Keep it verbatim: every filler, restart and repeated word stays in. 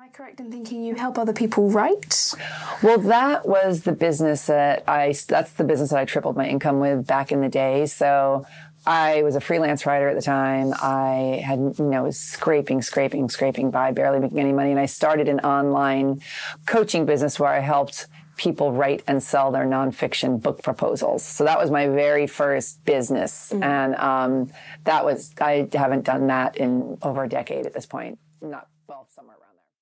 Am I correct in thinking you help other people write? Well, that was the business that I, that's the business that I tripled my income with back in the day. So I was a freelance writer at the time. I had, you know, was scraping, scraping, scraping by, barely making any money. And I started an online coaching business where I helped people write and sell their nonfiction book proposals. So that was my very first business. Mm-hmm. And um, that was, I haven't done that in over a decade at this point. Not, well, somewhere.